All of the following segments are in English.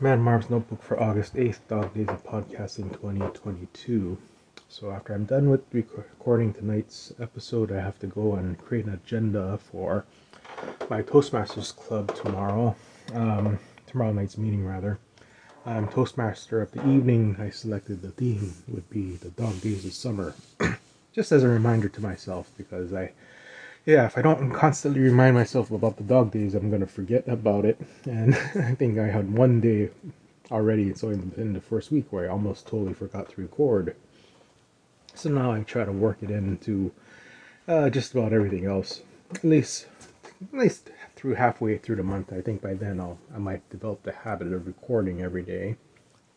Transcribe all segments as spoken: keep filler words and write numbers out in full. Mad Marv's Notebook for August eighth, Dog Days of Podcast in twenty twenty-two. So after I'm done with recording tonight's episode, I have to go and create an agenda for my Toastmasters club tomorrow. Um, tomorrow night's meeting, rather. Um, Toastmaster of the evening, I selected the theme would be the Dog Days of Summer. Just as a reminder to myself, because I... Yeah, if I don't constantly remind myself about the dog days, I'm going to forget about it. And I think I had one day already, it's only been the first week, where I almost totally forgot to record. So now I try to work it into uh, just about everything else. At least at least through halfway through the month. I think by then I'll, I might develop the habit of recording every day.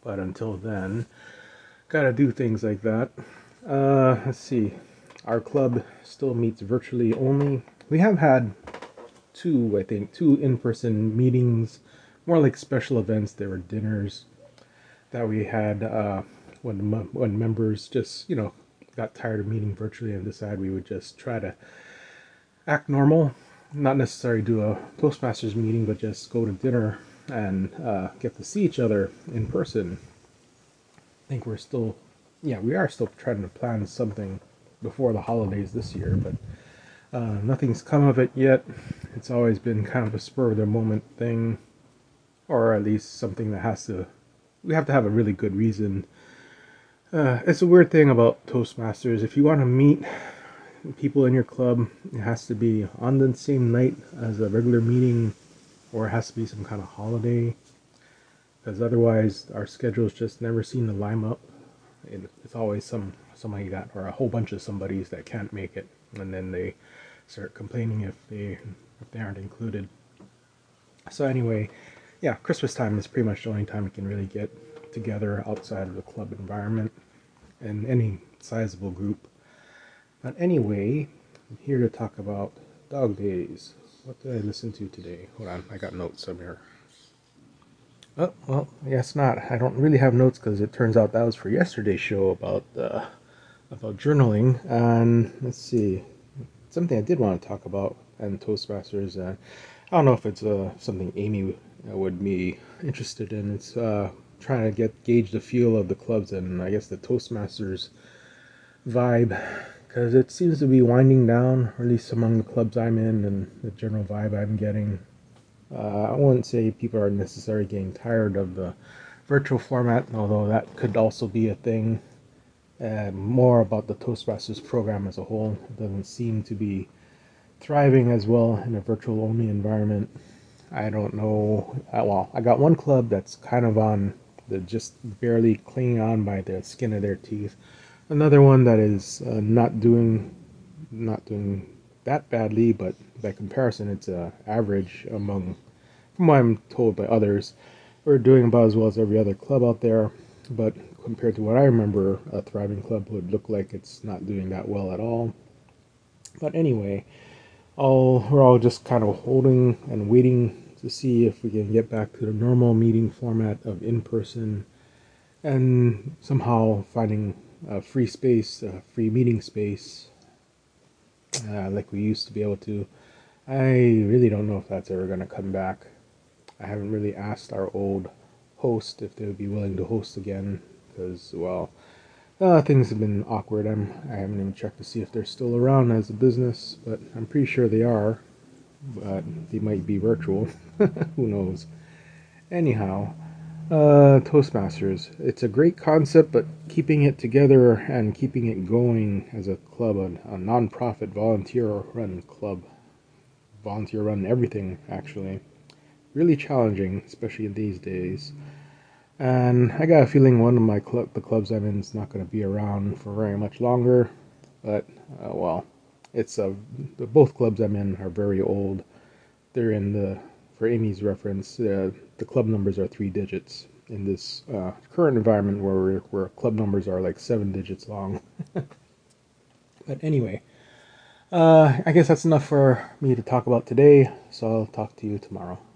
But until then, got to do things like that. Uh, let's see. Our club still meets virtually only. We have had two, I think, two in-person meetings, more like special events. There were dinners that we had uh, when when members just, you know, got tired of meeting virtually and decided we would just try to act normal, not necessarily do a Toastmasters meeting, but just go to dinner and uh, get to see each other in person. I think we're still, yeah, we are still trying to plan something before the holidays this year, but uh, nothing's come of it yet. It's always been kind of a spur of the moment thing, or at least something that has to, we have to have a really good reason. Uh, it's a weird thing about Toastmasters. If you want to meet people in your club, it has to be on the same night as a regular meeting, or it has to be some kind of holiday, because otherwise our schedules just never seem to line up. It, it's always some somebody got, or a whole bunch of somebodies that can't make it, and then they start complaining if they if they aren't included. So anyway, yeah, Christmas time is pretty much the only time we can really get together outside of the club environment and any sizable group. But anyway, I'm here to talk about Dog Days. What did I listen to today? Hold on, I got notes somewhere. Oh, well, I guess not. I don't really have notes because it turns out that was for yesterday's show about uh, about journaling. And let's see, something I did want to talk about and Toastmasters. Uh, I don't know if it's uh, something Amy would be interested in. It's uh, trying to get gauge the feel of the clubs and I guess the Toastmasters vibe, because it seems to be winding down, or at least among the clubs I'm in and the general vibe I'm getting. Uh, I wouldn't say people are necessarily getting tired of the virtual format, although that could also be a thing. Uh, more about the Toastmasters program as a whole. It doesn't seem to be thriving as well in a virtual-only environment. I don't know. Uh, well, I got one club that's kind of on, they're just barely clinging on by the skin of their teeth. Another one that is uh, not doing, not doing that badly, but by comparison it's uh, average among, from what I'm told by others. We're doing about as well as every other club out there, but compared to what I remember a thriving club would look like, it's not doing that well at all. But anyway, all we're all just kind of holding and waiting to see if we can get back to the normal meeting format of in-person and somehow finding a free space, a free meeting space, Uh, like we used to be able to. I really don't know if that's ever going to come back. I haven't really asked our old host if they would be willing to host again, because, well, uh, things have been awkward. I'm, I haven't even checked to see if they're still around as a business, but I'm pretty sure they are, but they might be virtual. Who knows? Anyhow, uh, Toastmasters. It's a great concept, but keeping it together and keeping it going as a club, a, a non-profit volunteer-run club, volunteer-run everything, actually, really challenging, especially these days. And I got a feeling one of my club, the clubs I'm in, is not going to be around for very much longer. But uh, well, it's a both clubs I'm in are very old. They're in the, for Amy's reference, uh, the club numbers are three digits in this uh, current environment where we're, where club numbers are like seven digits long. But anyway, uh, I guess that's enough for me to talk about today, so I'll talk to you tomorrow.